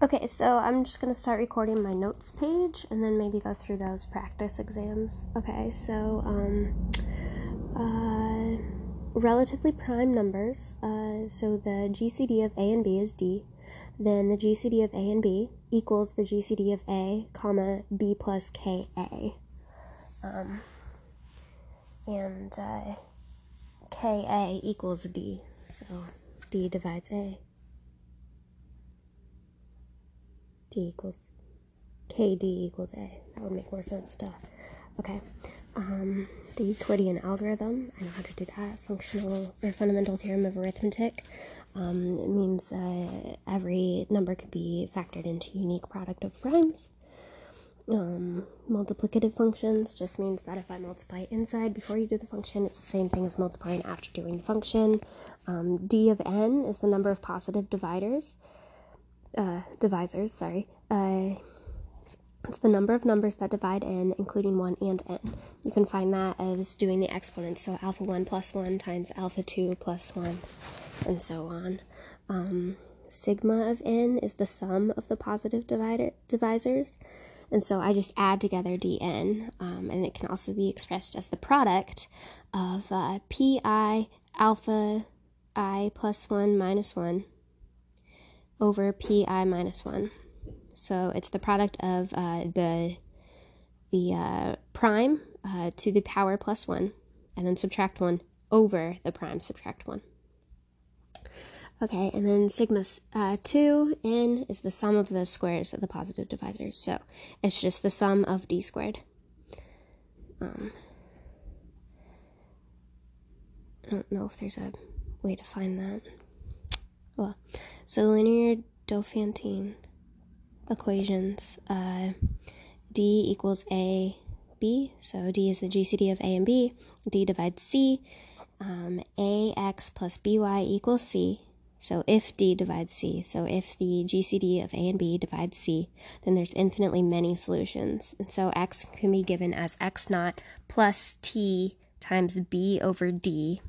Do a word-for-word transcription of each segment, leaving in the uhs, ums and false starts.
Okay, so I'm just going to start recording my notes page and then maybe go through those practice exams. Okay, so um, uh, relatively prime numbers. Uh, so the G C D of A and B is D. Then the G C D of A and B equals the G C D of A, comma, B plus K A. Um, and uh, K A equals D, so D divides A. D equals, K D equals A. That would make more sense to, okay. Um, the Euclidean algorithm, I know how to do that. Functional, or fundamental theorem of arithmetic. Um, it means uh, every number could be factored into unique product of primes. Um, multiplicative functions just means that if I multiply inside before you do the function, it's the same thing as multiplying after doing the function. Um, D of n is the number of positive dividers. Uh, divisors, sorry, uh, it's the number of numbers that divide n, including one and n. You can find that as doing the exponent, so alpha one plus one times alpha two plus one, and so on. Um, sigma of n is the sum of the positive divider divisors, and so I just add together dn, um, and it can also be expressed as the product of uh, pi alpha I plus one minus one over pi minus one. So it's the product of uh, the the uh, prime uh, to the power plus one, and then subtract one over the prime subtract one. Okay, and then sigma uh, two n is the sum of the squares of the positive divisors, so it's just the sum of d squared. Um, I don't know if there's a way to find that. Well, so linear Diophantine equations, uh, D equals A, B, so D is the G C D of A and B, D divides C, um, A x plus B y equals C, so if D divides C, so if the G C D of A and B divides C, then there's infinitely many solutions, and so x can be given as x naught plus T times B over D,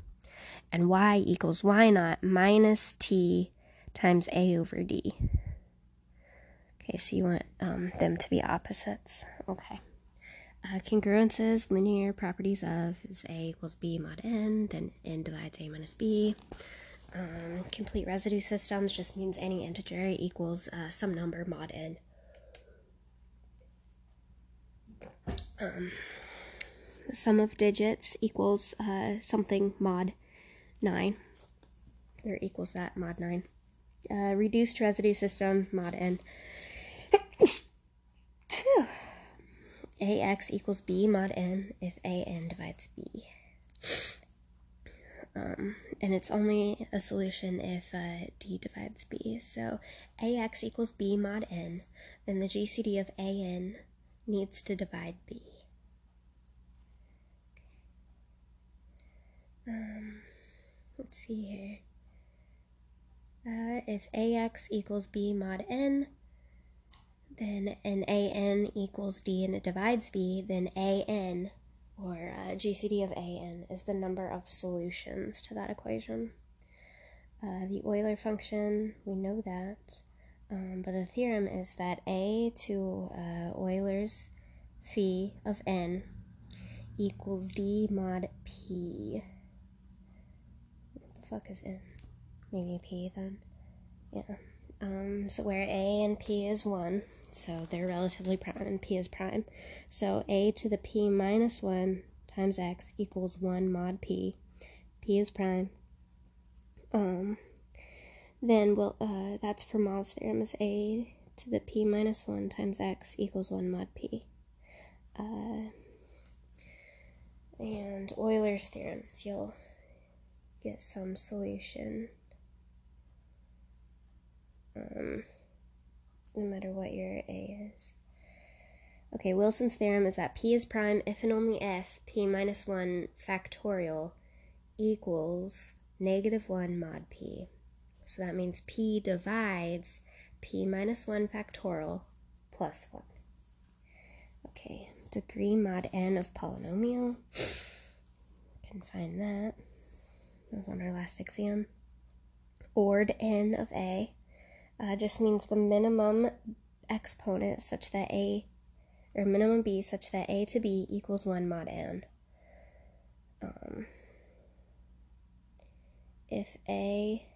and y equals y naught minus t times a over d. Okay, so you want um, them to be opposites. Okay. Uh, congruences, linear properties of is a equals b mod n, then n divides a minus b. Um, complete residue systems just means any integer equals uh, some number mod n. Um, sum of digits equals uh, something mod nine, or equals that, mod nine. Uh, reduced residue system, mod n. A x equals b mod n if a n divides b. Um, and it's only a solution if uh, d divides b. So A x equals b mod n, then the G C D of a n needs to divide b. Um... Let's see here. Uh, if A x equals B mod N, then an A n equals D and it divides B, then A n, or uh, G C D of A n, is the number of solutions to that equation. Uh, the Euler function, we know that, um, but the theorem is that A to uh, Euler's phi of N equals D mod P. Fuck is n? Maybe p then? Yeah. Um, so where a and p is one, so they're relatively prime and p is prime. So a to the p minus one times x equals one mod p. p is prime. Um, then we'll, uh, that's Fermat's theorem, is a to the p minus one times x equals one mod p. Uh, and Euler's theorems, you'll get some solution, um, no matter what your A is. Okay, Wilson's theorem is that P is prime if and only if P minus one factorial equals negative one mod P. So that means P divides P minus one factorial plus one. Okay, degree mod n of polynomial. You can find that. That was on our last exam. Ord n of a uh, just means the minimum exponent such that a, or minimum b such that a to b equals one mod n. Um, if a,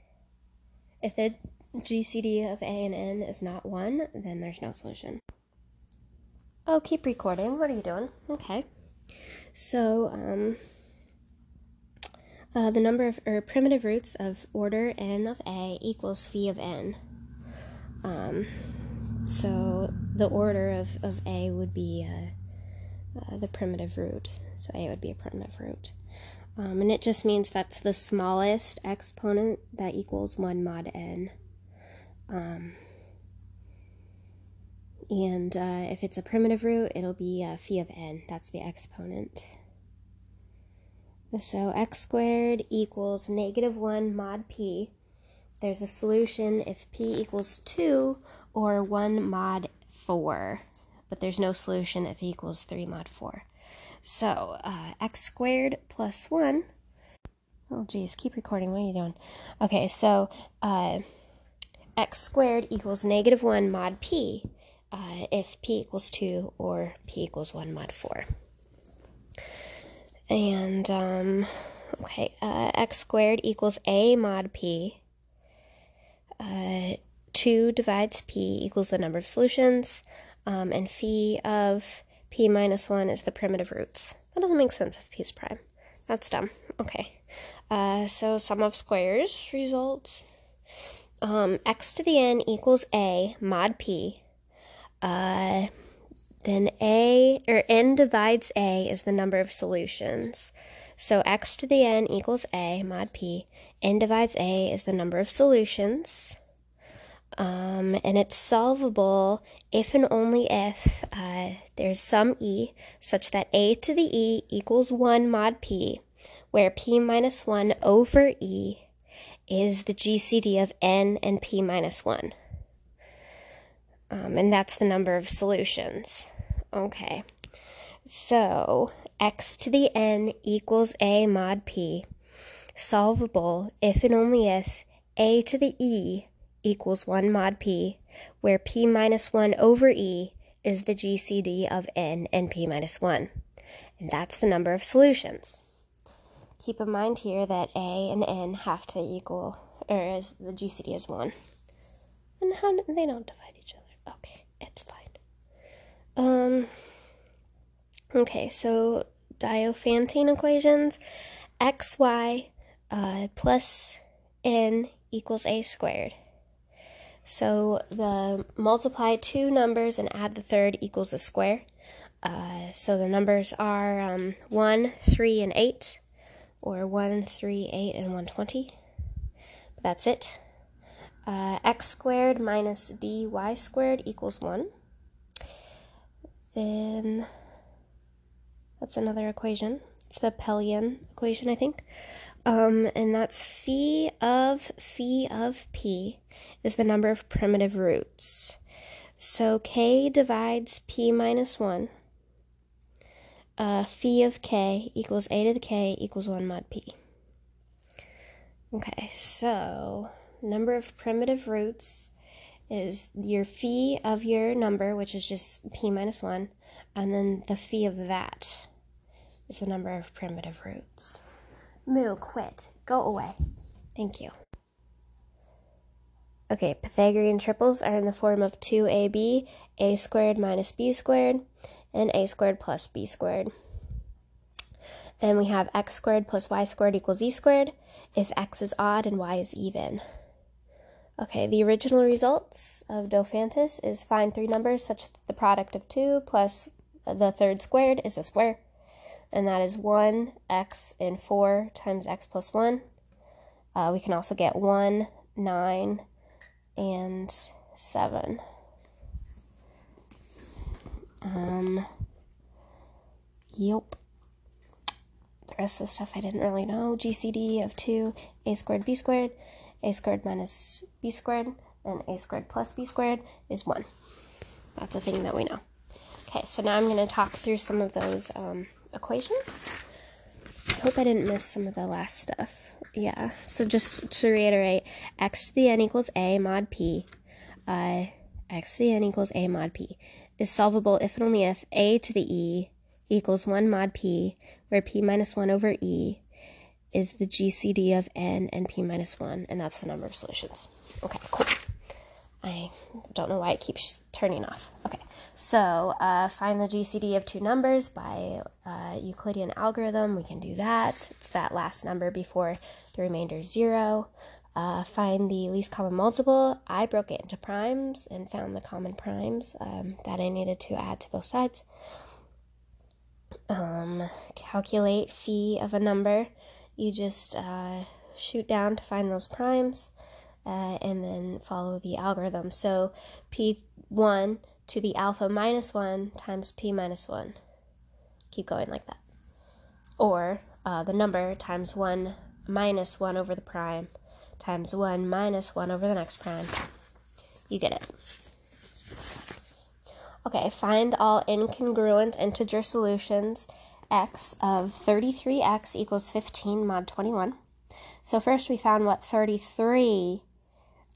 if the G C D of a and n is not one, then there's no solution. Oh, keep recording. What are you doing? Okay. So, um, uh, the number of, or primitive roots of order n of a equals phi of n. Um, so the order of, of a would be, uh, uh, the primitive root. So a would be a primitive root. Um, and it just means that's the smallest exponent that equals one mod n. Um, And uh, if it's a primitive root, it'll be uh, phi of n. That's the exponent. So x squared equals negative one mod p. There's a solution if p equals two or one mod four. But there's no solution if equals three mod four. So uh, x squared plus one. Oh, geez, keep recording. What are you doing? Okay, so uh, x squared equals negative one mod p. Uh, if p equals two or p equals one mod four. And, um, okay, uh, x squared equals a mod p. Uh, two divides p equals the number of solutions, um, and phi of p minus one is the primitive roots. That doesn't make sense if p is prime. That's dumb. Okay, uh, so sum of squares results. Um, x to the n equals a mod p. Uh, then a, or n divides a is the number of solutions. So x to the n equals a mod p. N divides a is the number of solutions. Um, and it's solvable if and only if uh, there's some e such that a to the e equals one mod p, where p minus one over e is the G C D of n and p minus one. Um, and that's the number of solutions. Okay, so x to the n equals a mod p, solvable if and only if a to the e equals one mod p, where p minus one over e is the G C D of n and p minus one. And that's the number of solutions. Keep in mind here that a and n have to equal, or the G C D is one. And how do, they don't divide each other. Okay, it's fine. Um, okay, so Diophantine equations, xy uh, plus n equals a squared. So the multiply two numbers and add the third equals a square. Uh, so the numbers are um, one, three, and eight, or one, three, eight, and one hundred twenty. But that's it. Uh, x squared minus dy squared equals one. Then that's another equation. It's the Pellian equation, I think. Um, and that's phi of phi of p is the number of primitive roots. So k divides p minus one. Uh, phi of k equals a to the k equals one mod p. Okay, so number of primitive roots is your phi of your number, which is just p minus one, and then the phi of that is the number of primitive roots. Moo, quit. Go away. Thank you. Okay, Pythagorean triples are in the form of two a b, a squared minus b squared, and a squared plus b squared. Then we have x squared plus y squared equals z squared, if x is odd and y is even. Okay, the original results of Diophantus is find three numbers such that the product of two plus the third squared is a square. And that is one, x, and four times x plus one. Uh, we can also get one, nine, and seven. Um, yep. The rest of the stuff I didn't really know. G C D of two, a squared b squared, a squared minus b squared, and a squared plus b squared is one. That's a thing that we know. Okay, so now I'm going to talk through some of those um, equations. I hope I didn't miss some of the last stuff. Yeah, so just to reiterate, x to the n equals a mod p. I x to the n equals a mod p is solvable if and only if a to the e equals one mod p, where p minus one over e is the G C D of n and p minus one, and that's the number of solutions. Okay, cool. I don't know why it keeps turning off. Okay, so uh, find the G C D of two numbers by uh, Euclidean algorithm. We can do that. It's that last number before the remainder is zero. Uh, find the least common multiple. I broke it into primes and found the common primes um, that I needed to add to both sides. Um, calculate phi of a number. You just uh, shoot down to find those primes. Uh, and then follow the algorithm. So p one to the alpha minus one times p minus one. Keep going like that. Or uh, the number times one minus one over the prime times one minus one over the next prime. You get it. Okay, find all incongruent integer solutions x of thirty-three x equals fifteen mod twenty-one. So first we found what thirty-three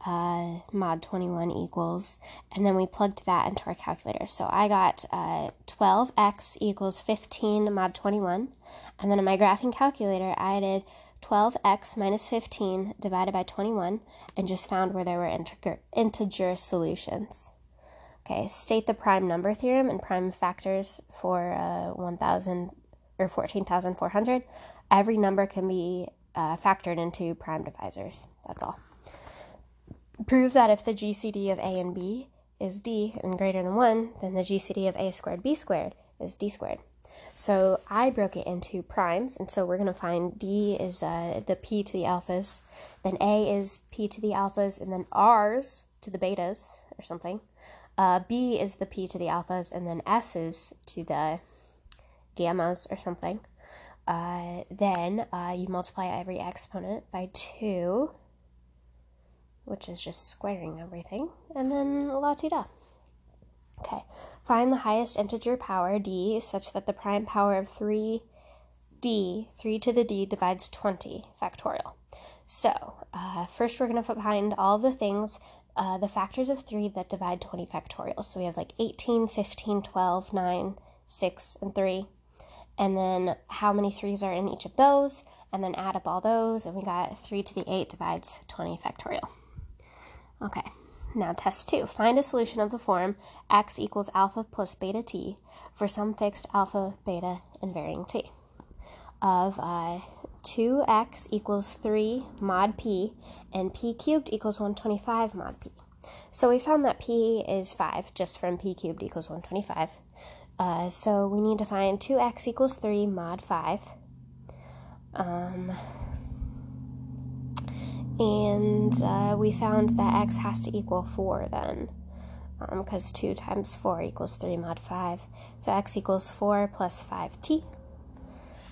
Uh, mod twenty-one equals, and then we plugged that into our calculator. So I got uh, twelve x equals fifteen mod twenty-one, and then in my graphing calculator I did twelve x minus fifteen divided by twenty-one and just found where there were integer, integer solutions. Okay, state the prime number theorem and prime factors for uh, one thousand or fourteen thousand four hundred. Every number can be uh, factored into prime divisors. That's all. Prove that if the G C D of A and B is D and greater than one, then the G C D of A squared B squared is D squared. So I broke it into primes, and so we're going to find D is uh, the P to the alphas, then A is P to the alphas, and then R's to the betas, or something. Uh, B is the P to the alphas, and then S's to the gammas, or something. Uh, then uh, you multiply every exponent by two, which is just squaring everything, and then la-ti-da. Okay, find the highest integer power, d, such that the prime power of three d, three to the d, divides twenty, factorial. So, uh, first we're going to find all the things, uh, the factors of three that divide twenty factorial. So we have like eighteen, fifteen, twelve, nine, six, and three. And then how many threes are in each of those, and then add up all those, and we got three to the eight divides twenty factorial. Okay, now test two. Find a solution of the form x equals alpha plus beta t for some fixed alpha, beta, and varying t of uh, two x equals three mod p and p cubed equals one hundred twenty-five mod p. So we found that p is five just from p cubed equals one hundred twenty-five. Uh, so we need to find two x equals three mod five. Um... And uh, we found that x has to equal four then, because um, two times four equals three mod five. So x equals four plus five t.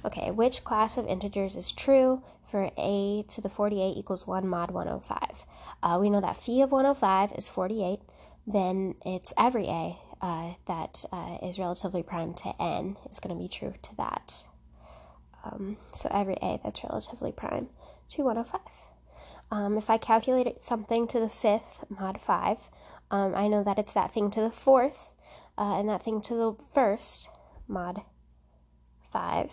Okay, which class of integers is true for a to the forty-eight equals one mod one hundred five? Uh, we know that phi of one hundred five is forty-eight. Then it's every a uh, that uh, is relatively prime to n is going to be true to that. Um, so every a that's relatively prime to one hundred five. Um, if I calculate something to the fifth, mod five, um, I know that it's that thing to the fourth, uh, and that thing to the first, mod five,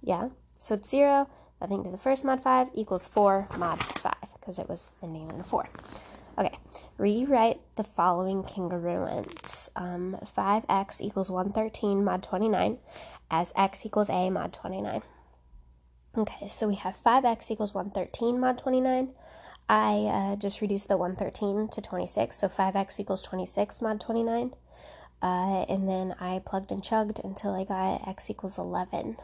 yeah, so it's zero, that thing to the first, mod five, equals four, mod five, because it was ending in a four. Okay, rewrite the following congruence. Um, five x equals one hundred thirteen, mod twenty-nine, as x equals a, mod twenty-nine. Okay, so we have five x equals one hundred thirteen mod twenty-nine. I uh, just reduced the one hundred thirteen to twenty-six, so five x equals twenty-six mod twenty-nine. Uh, and then I plugged and chugged until I got x equals eleven.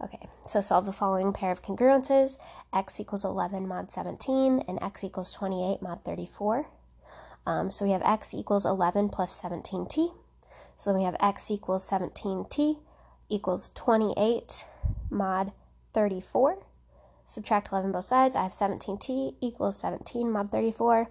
Okay, so solve the following pair of congruences. X equals eleven mod seventeen, and x equals twenty-eight mod thirty-four. Um, so we have x equals eleven plus seventeen t. So then we have x equals seventeen t equals twenty-eight mod thirty-four, subtract eleven both sides, I have seventeen t equals seventeen mod thirty-four,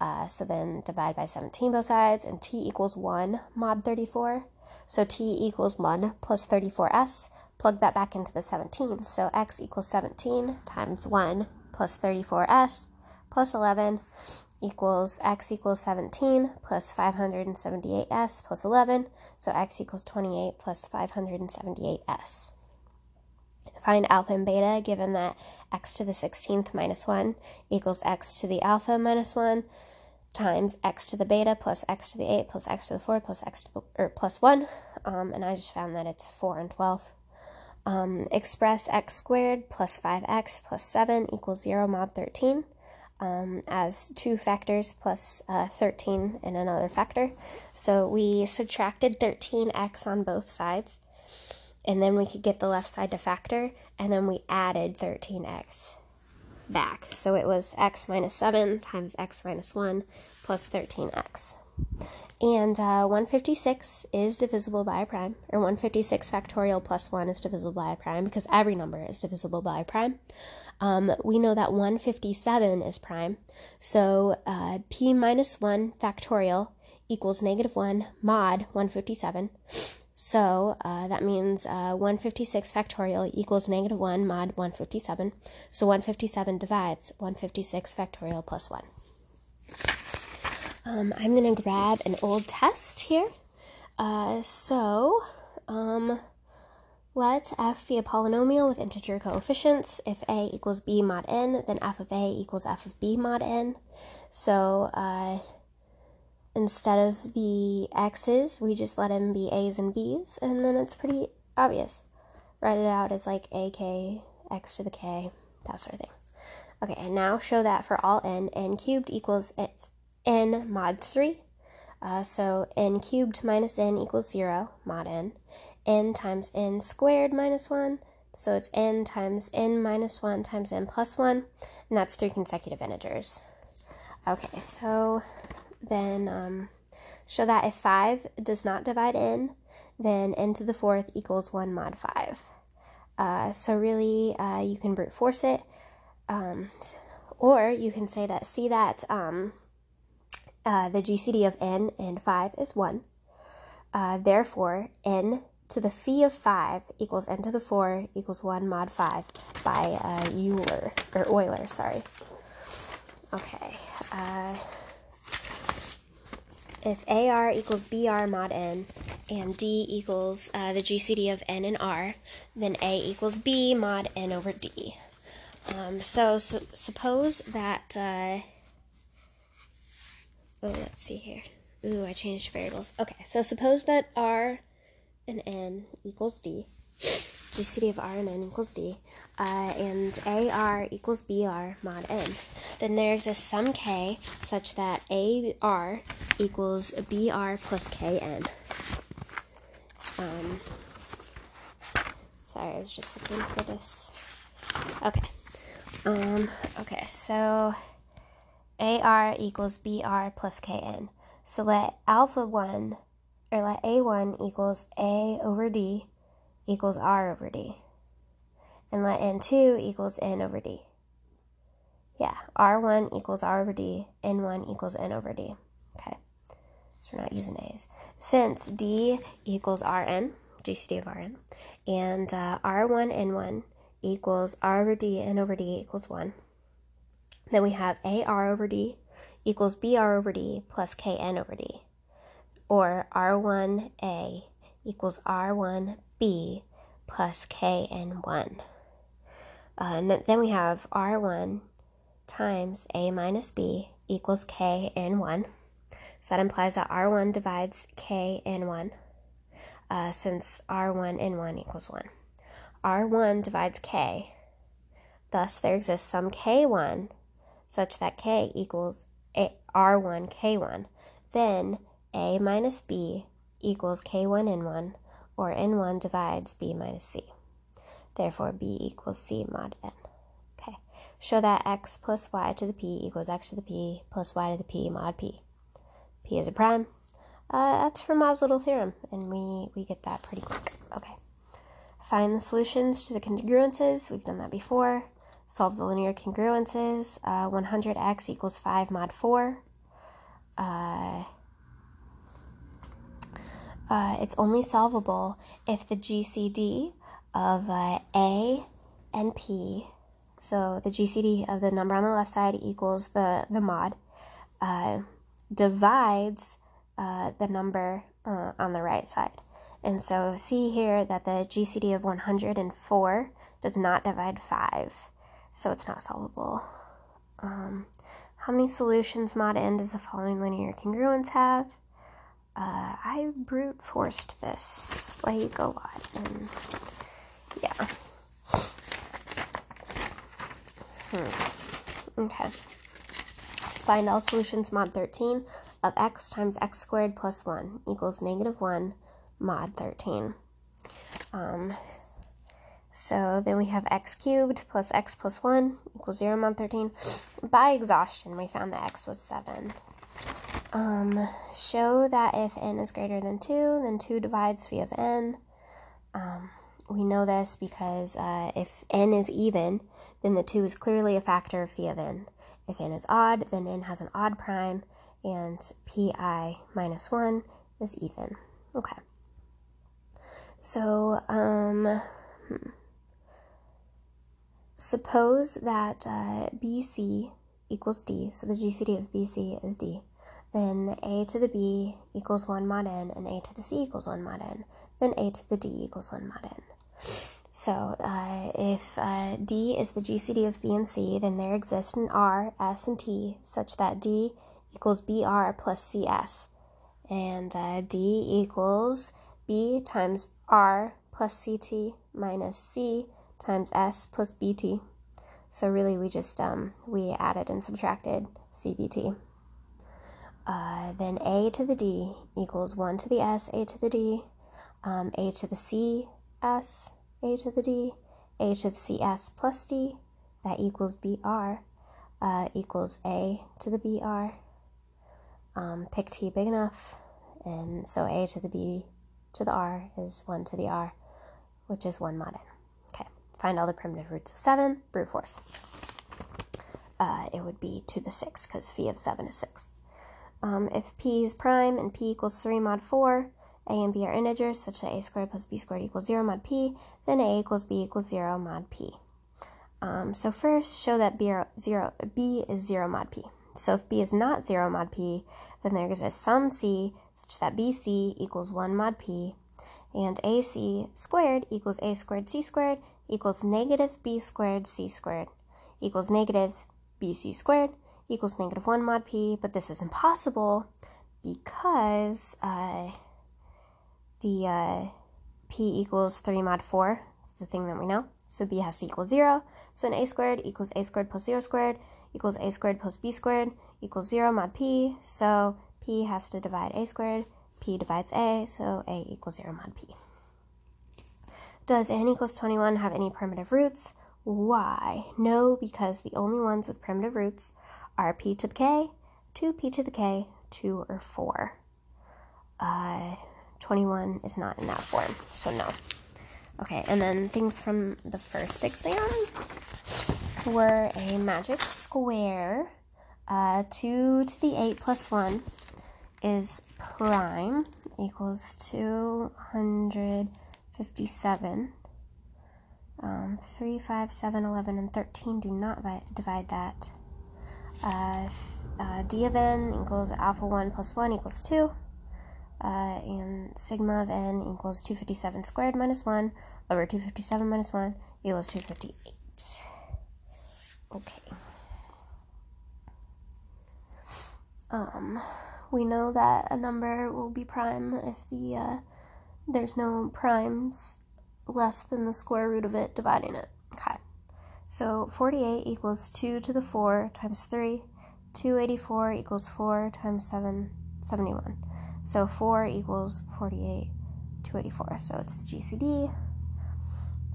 uh, so then divide by seventeen both sides, and t equals one mod thirty-four, so t equals one plus thirty-four s, plug that back into the seventeen, so x equals seventeen times one plus thirty-four s plus eleven equals x equals seventeen plus five hundred seventy-eight s plus eleven. So x equals twenty-eight plus five hundred seventy-eight s. Find alpha and beta given that x to the sixteenth minus one equals x to the alpha minus one times x to the beta plus x to the eight plus x to the four plus x to the, or plus one. Um, and I just found that it's four and twelve. Um, express x squared plus five x plus seven equals zero mod thirteen. Um, as two factors plus uh, thirteen and another factor. So we subtracted thirteen x on both sides, and then we could get the left side to factor, and then we added thirteen x back. So it was x minus seven times x minus one plus thirteen x. And uh, one fifty-six is divisible by a prime, or one fifty-six factorial plus one is divisible by a prime, because every number is divisible by a prime. Um, we know that one fifty-seven is prime, so uh, p minus one factorial equals negative one mod one fifty-seven. So uh, that means uh, one fifty-six factorial equals negative one mod one fifty-seven. So one fifty-seven divides one fifty-six factorial plus one. Um, I'm going to grab an old test here. Uh, so, um, let f be a polynomial with integer coefficients. If a equals b mod n, then f of a equals f of b mod n. So, uh, instead of the x's, we just let them be a's and b's, and then it's pretty obvious. Write it out as like a k, x to the k, that sort of thing. Okay, and now show that for all n, n cubed equals n. n mod three, uh, so n cubed minus n equals zero mod n, n times n squared minus one, so it's n times n minus one times n plus one, and that's three consecutive integers. Okay, so then um, show that if five does not divide n, then n to the fourth equals one mod five. Uh, so really, uh, you can brute force it, um, or you can say that, see that, um, Uh, the G C D of n and five is one. Uh, therefore, n to the phi of five equals n to the four equals one mod five by uh, Euler, or Euler, sorry. Okay. Uh, if A R equals B R mod n and D equals uh, the G C D of n and R, then A equals B mod n over D. Um, so, so suppose that... Uh, Oh, let's see here. Ooh, I changed variables. Okay, so suppose that R and N equals D. G C D of R and N equals D. Uh, and A R equals B R mod N. Then there exists some K such that A R equals B R plus K N. Um, sorry, I was just looking for this. Okay. Um, okay, so... A R equals B R plus K N. So let alpha one, or let A one equals A over D equals R over D. And let N two equals N over D. Yeah, R one equals R over D, N one equals N over D. Okay, so we're not using A's. Since D equals R N, G C D of R N, and uh, R one, N one equals R over D, N over D equals one. Then we have A R over D equals B R over D plus K N over D. Or R one A equals R one B plus K N one. Uh, and then we have R one times A minus B equals K N one. So that implies that R one divides K N one, uh, since R one N one equals one. R one divides K. Thus, there exists some K one such that K equals A, R one, K one, then A minus B equals K one, N one, or N one divides B minus C. Therefore, B equals C mod N. Okay, show that x plus y to the p equals x to the p plus y to the p mod p. P is a prime. Uh, that's Fermat's little theorem, and we, we get that pretty quick. Okay, find the solutions to the congruences. We've done that before. Solve the linear congruences. Uh, one hundred x equals five mod four. Uh, uh, it's only solvable if the G C D of uh, A and P, so the G C D of the number on the left side equals the, the mod, uh, divides uh, the number uh, on the right side. And so see here that the G C D of one hundred four does not divide five, so it's not solvable. Um, how many solutions mod n does the following linear congruence have? Uh, I brute forced this like a lot, and yeah. Hmm. Okay. Find all solutions mod thirteen of x times x squared plus one equals negative one mod thirteen. Um, so then we have x cubed plus x plus one equals zero mod thirteen. By exhaustion, we found that x was seven. Um, show that if n is greater than two, then two divides phi of n. Um, we know this because uh, if n is even, then the two is clearly a factor of phi of n. If n is odd, then n has an odd prime, and pi minus one is even. Okay. So, um, hmm. suppose that uh, B C equals D, so the G C D of B C is D. Then a to the b equals one mod n, and a to the c equals one mod n. Then a to the d equals one mod n. So uh, if uh, d is the G C D of b and c, then there exist an r, s, and t such that d equals br plus cs. And uh, d equals b times r plus ct minus c times s plus bt. So really we just, um, we added and subtracted cbt. Uh, then a to the d equals one to the s, a to the d, um, a to the c, s, a to the d, a to the c, s plus d, that equals br, uh, equals a to the br, um, pick t big enough, and so a to the b to the r is one to the r, which is one mod n. Okay, find all the primitive roots of seven, brute force. Uh, it would be two to the six, because phi of seven is six. Um, if p is prime and p equals three mod four, a and b are integers such that a squared plus b squared equals zero mod p, then a equals b equals zero mod p. Um, so first, show that b, are zero, b is zero mod p. So if b is not zero mod p, then there exists some c such that bc equals one mod p, and ac squared equals a squared c squared equals negative b squared c squared equals negative bc squared equals negative one mod p, but this is impossible because uh, the uh, p equals three mod four. It's a thing that we know. So b has to equal zero. So then a squared equals a squared plus zero squared equals a squared plus b squared equals zero mod p. So p has to divide a squared. P divides a, so a equals zero mod p. Does n equals twenty-one have any primitive roots? Why? No, because the only ones with primitive roots are p to the k, two p to the k, two or four. Uh, twenty-one is not in that form, so no. Okay, and then things from the first exam were a magic square. Uh, two to the eight plus one is prime, equals two hundred fifty-seven. Um, three, five, seven, eleven, and thirteen do not divide that. Uh, uh, d of n equals alpha one plus one equals two, uh, and sigma of n equals two hundred fifty-seven squared minus one over two hundred fifty-seven minus one equals two hundred fifty-eight. Okay. Um, we know that a number will be prime if the uh, there's no primes less than the square root of it dividing it. Okay. So forty-eight equals two to the four times three, two hundred eighty-four equals four times seven, seventy-one. So four equals forty-eight, two hundred eighty-four, so it's the G C D.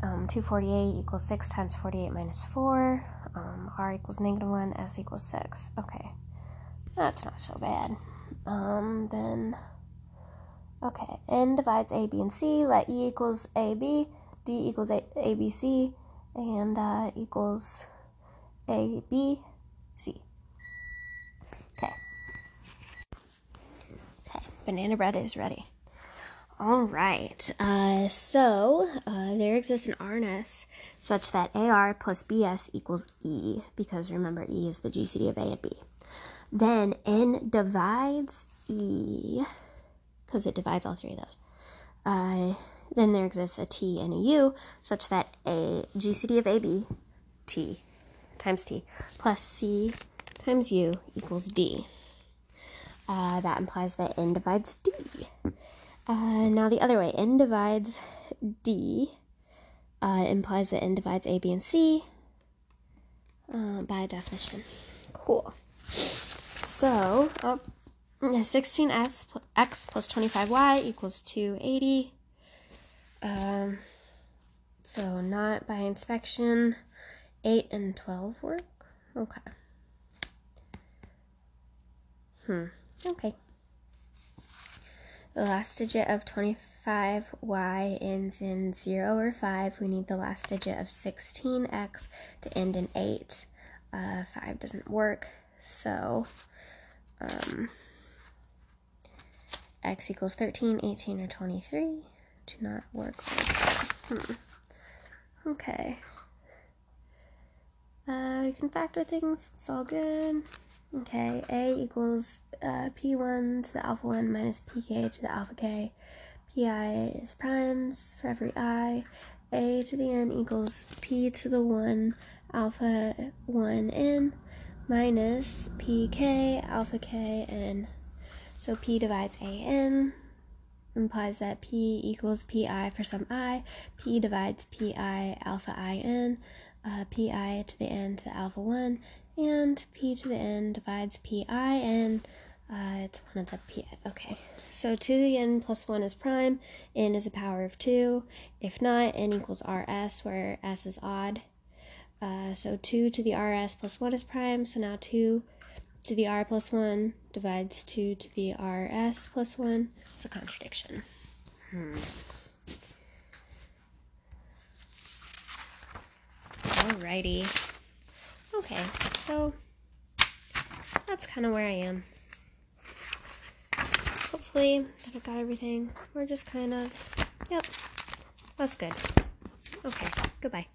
Um, two hundred forty-eight equals six times forty-eight minus four, um, r equals negative one, s equals six. Okay, that's not so bad. Um, then, okay, n divides a, b, and c, let e equals a, b, d equals a, a b, c, and uh, equals a, b, c. Okay. Okay, banana bread is ready. All right, uh, so uh, there exists an R and S such that A R plus B S equals E, because remember E is the G C D of A and B. Then N divides E, because it divides all three of those. Uh, then there exists a T and a U, such that a G C D of A B, T times T, plus C times U equals D. Uh, that implies that N divides D. Uh, now the other way, N divides D uh, implies that N divides A, B, and C uh, by definition. Cool. So, oh, sixteen x plus twenty-five y equals two hundred eighty. Um, so, not by inspection. eight and twelve work? Okay. Hmm. Okay. The last digit of twenty-five y ends in zero or five. We need the last digit of sixteen x to end in eight. Uh, five doesn't work, so um, x equals thirteen, eighteen, or twenty-three. Do not work. Hmm. Okay. Uh, you can factor things. It's all good. Okay, A equals uh, P one to the alpha one minus P K to the alpha K. P I is primes for every I. A to the N equals P to the one alpha one N minus P K alpha K N. So P divides A N implies that P equals P I for some I. P divides P I alpha I N. Uh, P I to the N to the alpha one. And P to the N divides P I, and uh, it's one of the P. Okay, so to the N plus one is prime, N is a power of two. If not, N equals R S, where S is odd. Uh, so two to the R S plus one is prime, so now two to the R plus one divides two to the R S plus one. It's a contradiction. Hmm. Alrighty. Okay, so that's kind of where I am. Hopefully that I got everything. We're just kind of, yep, that's good. Okay, goodbye.